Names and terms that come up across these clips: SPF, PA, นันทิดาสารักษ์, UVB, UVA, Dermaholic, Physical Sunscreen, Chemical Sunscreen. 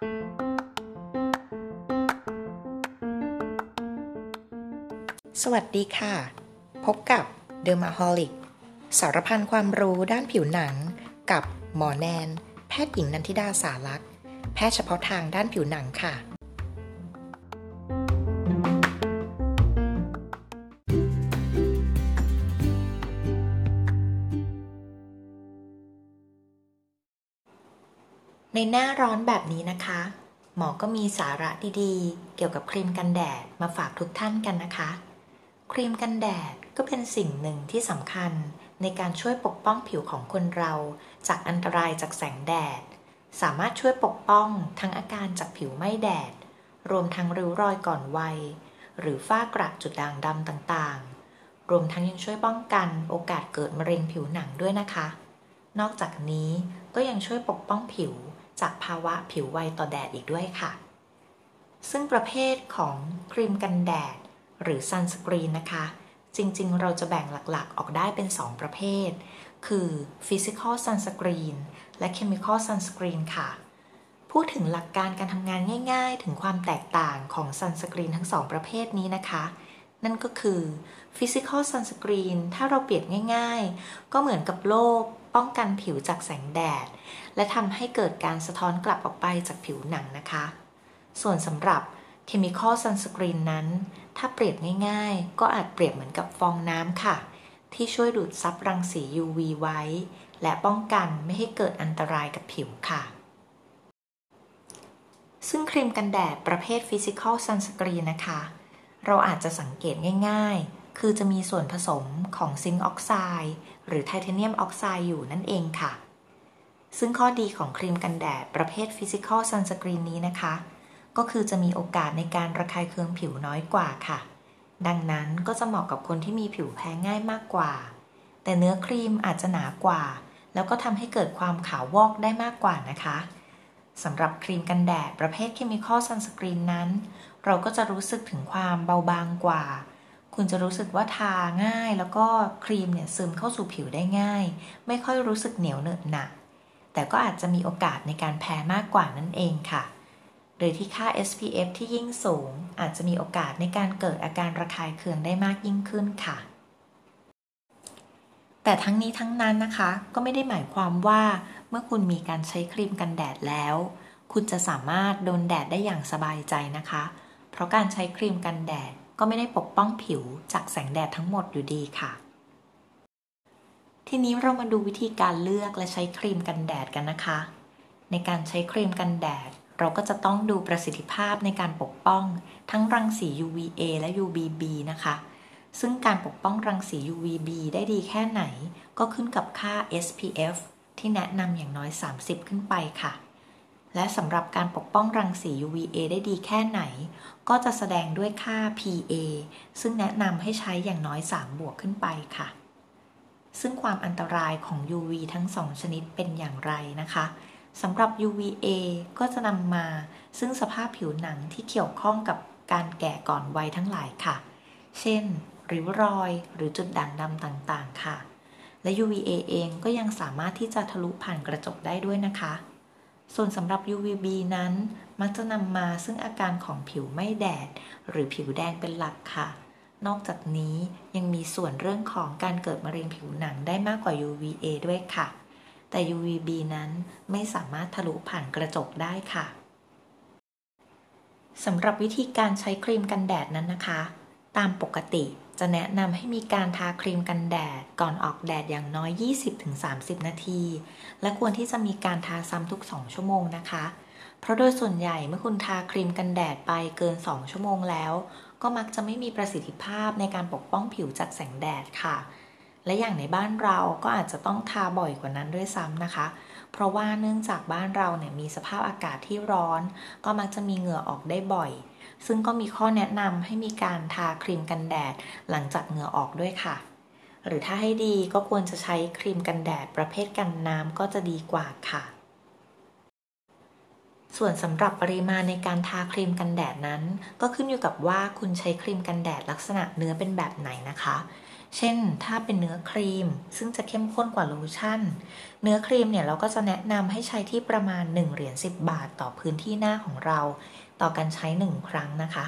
สวัสดีค่ะพบกับ Dermaholic สารพันความรู้ด้านผิวหนังกับหมอแนนแพทย์หญิงนันทิดาสารักษ์แพทย์เฉพาะทางด้านผิวหนังค่ะในหน้าร้อนแบบนี้นะคะหมอก็มีสาระดีๆเกี่ยวกับครีมกันแดดมาฝากทุกท่านกันนะคะครีมกันแดดก็เป็นสิ่งหนึ่งที่สำคัญในการช่วยปกป้องผิวของคนเราจากอันตรายจากแสงแดดสามารถช่วยปกป้องทั้งอาการจากผิวไหม้แดดรวมทั้งริ้วรอยก่อนวัยหรือฝ้ากระจุดด่างดำต่างๆรวมทั้งยังช่วยป้องกันโอกาสเกิดมะเร็งผิวหนังด้วยนะคะนอกจากนี้ก็ยังช่วยปกป้องผิวจากภาวะผิวไวต่อแดดอีกด้วยค่ะซึ่งประเภทของครีมกันแดดหรือซันสกรีนนะคะจริงๆเราจะแบ่งหลักๆออกได้เป็น2ประเภทคือ Physical Sunscreen และ Chemical Sunscreen ค่ะพูดถึงหลักการการทำงานง่ายๆถึงความแตกต่างของซันสกรีนทั้ง2ประเภทนี้นะคะนั่นก็คือ Physical Sunscreen ถ้าเราเปรียบง่ายๆก็เหมือนกับโลกป้องกันผิวจากแสงแดดและทำให้เกิดการสะท้อนกลับออกไปจากผิวหนังนะคะส่วนสำหรับ Chemical Sunscreen นั้นถ้าเปรียบง่ายๆก็อาจเปรียบเหมือนกับฟองน้ำค่ะที่ช่วยดูดซับรังสี UV ไว้และป้องกันไม่ให้เกิดอันตรายกับผิวค่ะซึ่งครีมกันแดดประเภท Physical Sunscreen นะคะเราอาจจะสังเกตง่ายๆคือจะมีส่วนผสมของซิงค์ออกไซด์หรือไทเทเนียมออกไซด์อยู่นั่นเองค่ะซึ่งข้อดีของครีมกันแดดประเภท Physical Sunscreen นี้นะคะก็คือจะมีโอกาสในการระคายเคืองผิวน้อยกว่าค่ะดังนั้นก็จะเหมาะกับคนที่มีผิวแพ้ง่ายมากกว่าแต่เนื้อครีมอาจจะหนากว่าแล้วก็ทำให้เกิดความขาววอกได้มากกว่านะคะสำหรับครีมกันแดดประเภท Chemical Sunscreen นั้นเราก็จะรู้สึกถึงความเบาบางกว่าคุณจะรู้สึกว่าทาง่ายแล้วก็ครีมเนี่ยซึมเข้าสู่ผิวได้ง่ายไม่ค่อยรู้สึกเหนียวเหนอะหนะแต่ก็อาจจะมีโอกาสในการแพ้มากกว่านั่นเองค่ะโดยที่ค่า SPF ที่ยิ่งสูงอาจจะมีโอกาสในการเกิดอาการระคายเคืองได้มากยิ่งขึ้นค่ะแต่ทั้งนี้ทั้งนั้นนะคะก็ไม่ได้หมายความว่าเมื่อคุณมีการใช้ครีมกันแดดแล้วคุณจะสามารถโดนแดดได้อย่างสบายใจนะคะเพราะการใช้ครีมกันแดดก็ไม่ได้ปกป้องผิวจากแสงแดดทั้งหมดอยู่ดีค่ะทีนี้เรามาดูวิธีการเลือกและใช้ครีมกันแดดกันนะคะในการใช้ครีมกันแดดเราก็จะต้องดูประสิทธิภาพในการปกป้องทั้งรังสี UVA และ UVB นะคะซึ่งการปกป้องรังสี UVB ได้ดีแค่ไหนก็ขึ้นกับค่า SPF ที่แนะนำอย่างน้อย30ขึ้นไปค่ะและสำหรับการปกป้องรังสี UVA ได้ดีแค่ไหนก็จะแสดงด้วยค่า PA ซึ่งแนะนำให้ใช้อย่างน้อย3+ ขึ้นไปค่ะซึ่งความอันตรายของ UV ทั้ง2ชนิดเป็นอย่างไรนะคะสำหรับ UVA ก็จะนำมาซึ่งสภาพผิวหนังที่เกี่ยวข้องกับการแก่ก่อนวัยทั้งหลายค่ะเช่นริ้วรอยหรือจุดด่างดำต่างๆค่ะและ UVA เองก็ยังสามารถที่จะทะลุผ่านกระจกได้ด้วยนะคะส่วนสำหรับ UVB นั้นมักจะนำมาซึ่งอาการของผิวไม่แดดหรือผิวแดงเป็นหลักค่ะนอกจากนี้ยังมีส่วนเรื่องของการเกิดมะเร็งผิวหนังได้มากกว่า UVA ด้วยค่ะแต่ UVB นั้นไม่สามารถทะลุผ่านกระจกได้ค่ะสำหรับวิธีการใช้ครีมกันแดดนั้นนะคะตามปกติจะแนะนำให้มีการทาครีมกันแดดก่อนออกแดดอย่างน้อย 20-30 นาทีและควรที่จะมีการทาซ้ำทุก2ชั่วโมงนะคะเพราะโดยส่วนใหญ่เมื่อคุณทาครีมกันแดดไปเกิน2ชั่วโมงแล้วก็มักจะไม่มีประสิทธิภาพในการปกป้องผิวจากแสงแดดค่ะและอย่างในบ้านเราก็อาจจะต้องทาบ่อยกว่านั้นด้วยซ้ำนะคะเพราะว่าเนื่องจากบ้านเราเนี่ยมีสภาพอากาศที่ร้อนก็มักจะมีเหงื่อออกได้บ่อยซึ่งก็มีข้อแนะนำให้มีการทาครีมกันแดดหลังจากเหงื่อออกด้วยค่ะหรือถ้าให้ดีก็ควรจะใช้ครีมกันแดดประเภทกันน้ำก็จะดีกว่าค่ะส่วนสำหรับปริมาณในการทาครีมกันแดดนั้นก็ขึ้นอยู่กับว่าคุณใช้ครีมกันแดดลักษณะเนื้อเป็นแบบไหนนะคะ เช่นถ้าเป็นเนื้อครีมซึ่งจะเข้มข้นกว่าโลชั่นเนื้อครีมเนี่ยเราก็จะแนะนำให้ใช้ที่ประมาณ1 เหรียญ 10 บาทต่อพื้นที่หน้าของเราต่อการใช้1 ครั้งนะคะ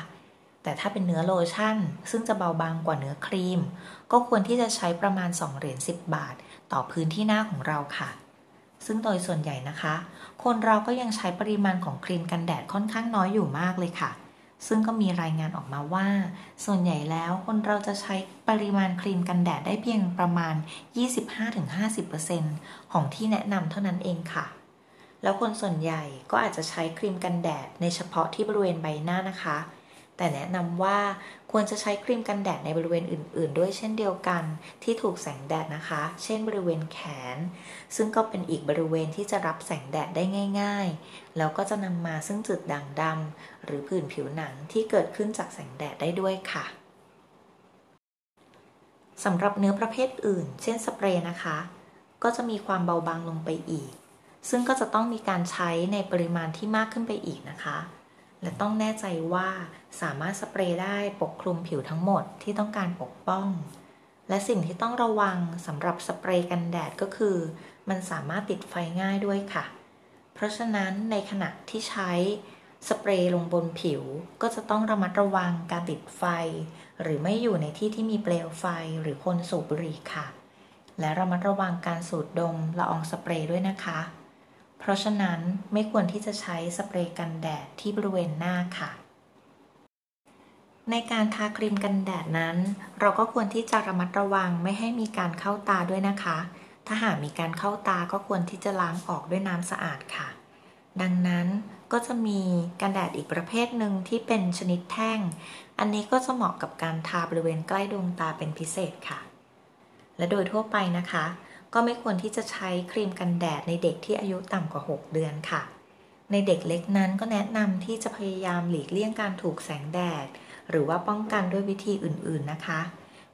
แต่ถ้าเป็นเนื้อโลชั่นซึ่งจะเบาบางกว่าเนื้อครีมก็ควรที่จะใช้ประมาณ2 เหรียญ 10 บาทต่อพื้นที่หน้าของเราค่ะซึ่งโดยส่วนใหญ่นะคะคนเราก็ยังใช้ปริมาณของครีมกันแดดค่อนข้างน้อยอยู่มากเลยค่ะซึ่งก็มีรายงานออกมาว่าส่วนใหญ่แล้วคนเราจะใช้ปริมาณครีมกันแดดได้เพียงประมาณ 25-50% ของที่แนะนำเท่านั้นเองค่ะแล้วคนส่วนใหญ่ก็อาจจะใช้ครีมกันแดดในเฉพาะที่บริเวณใบหน้านะคะแต่แนะนำว่าควรจะใช้ครีมกันแดดในบริเวณอื่นๆด้วยเช่นเดียวกันที่ถูกแสงแดดนะคะเช่นบริเวณแขนซึ่งก็เป็นอีกบริเวณที่จะรับแสงแดดได้ง่ายๆแล้วก็จะนำมาซึ่งจุดด่างดำหรือผื่นผิวหนังที่เกิดขึ้นจากแสงแดดได้ด้วยค่ะสำหรับเนื้อประเภทอื่นเช่นสเปรย์นะคะก็จะมีความเบาบางลงไปอีกซึ่งก็จะต้องมีการใช้ในปริมาณที่มากขึ้นไปอีกนะคะและต้องแน่ใจว่าสามารถสเปรย์ได้ปกคลุมผิวทั้งหมดที่ต้องการปกป้องและสิ่งที่ต้องระวังสำหรับสเปรย์กันแดดก็คือมันสามารถติดไฟง่ายด้วยค่ะเพราะฉะนั้นในขณะที่ใช้สเปรย์ลงบนผิวก็จะต้องระมัดระวังการติดไฟหรือไม่อยู่ในที่ที่มีเปลวไฟหรือคนสูบบุหรี่ค่ะและระมัดระวังการสูดดมละอองสเปรย์ด้วยนะคะเพราะฉะนั้นไม่ควรที่จะใช้สเปรย์กันแดดที่บริเวณหน้าค่ะในการทาครีมกันแดดนั้นเราก็ควรที่จะระมัดระวังไม่ให้มีการเข้าตาด้วยนะคะถ้าหากมีการเข้าตาก็ควรที่จะล้างออกด้วยน้ำสะอาดค่ะดังนั้นก็จะมีกันแดดอีกประเภทหนึ่งที่เป็นชนิดแท่งอันนี้ก็จะเหมาะกับการทาบริเวณใกล้ดวงตาเป็นพิเศษค่ะและโดยทั่วไปนะคะก็ไม่ควรที่จะใช้ครีมกันแดดในเด็กที่อายุต่ำกว่า6 เดือนค่ะในเด็กเล็กนั้นก็แนะนำที่จะพยายามหลีกเลี่ยงการถูกแสงแดดหรือว่าป้องกันด้วยวิธีอื่นๆนะคะ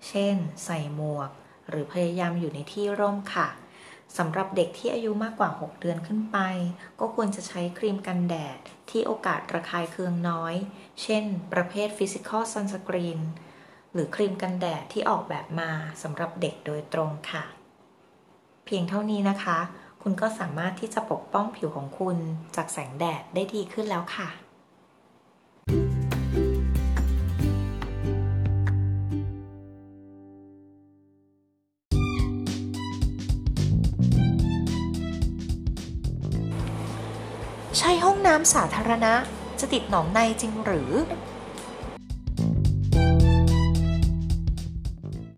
เช่นใส่หมวกหรือพยายามอยู่ในที่ร่มค่ะสำหรับเด็กที่อายุมากกว่า6 เดือนขึ้นไปก็ควรจะใช้ครีมกันแดดที่โอกาสระคายเคืองน้อยเช่นประเภท Physical Sunscreen หรือครีมกันแดดที่ออกแบบมาสำหรับเด็กโดยตรงค่ะเพียงเท่านี้นะคะคุณก็สามารถที่จะปกป้องผิวของคุณจากแสงแดดได้ดีขึ้นแล้วค่ะใช้ห้องน้ำสาธารณะจะติดหนองในจริงหรือ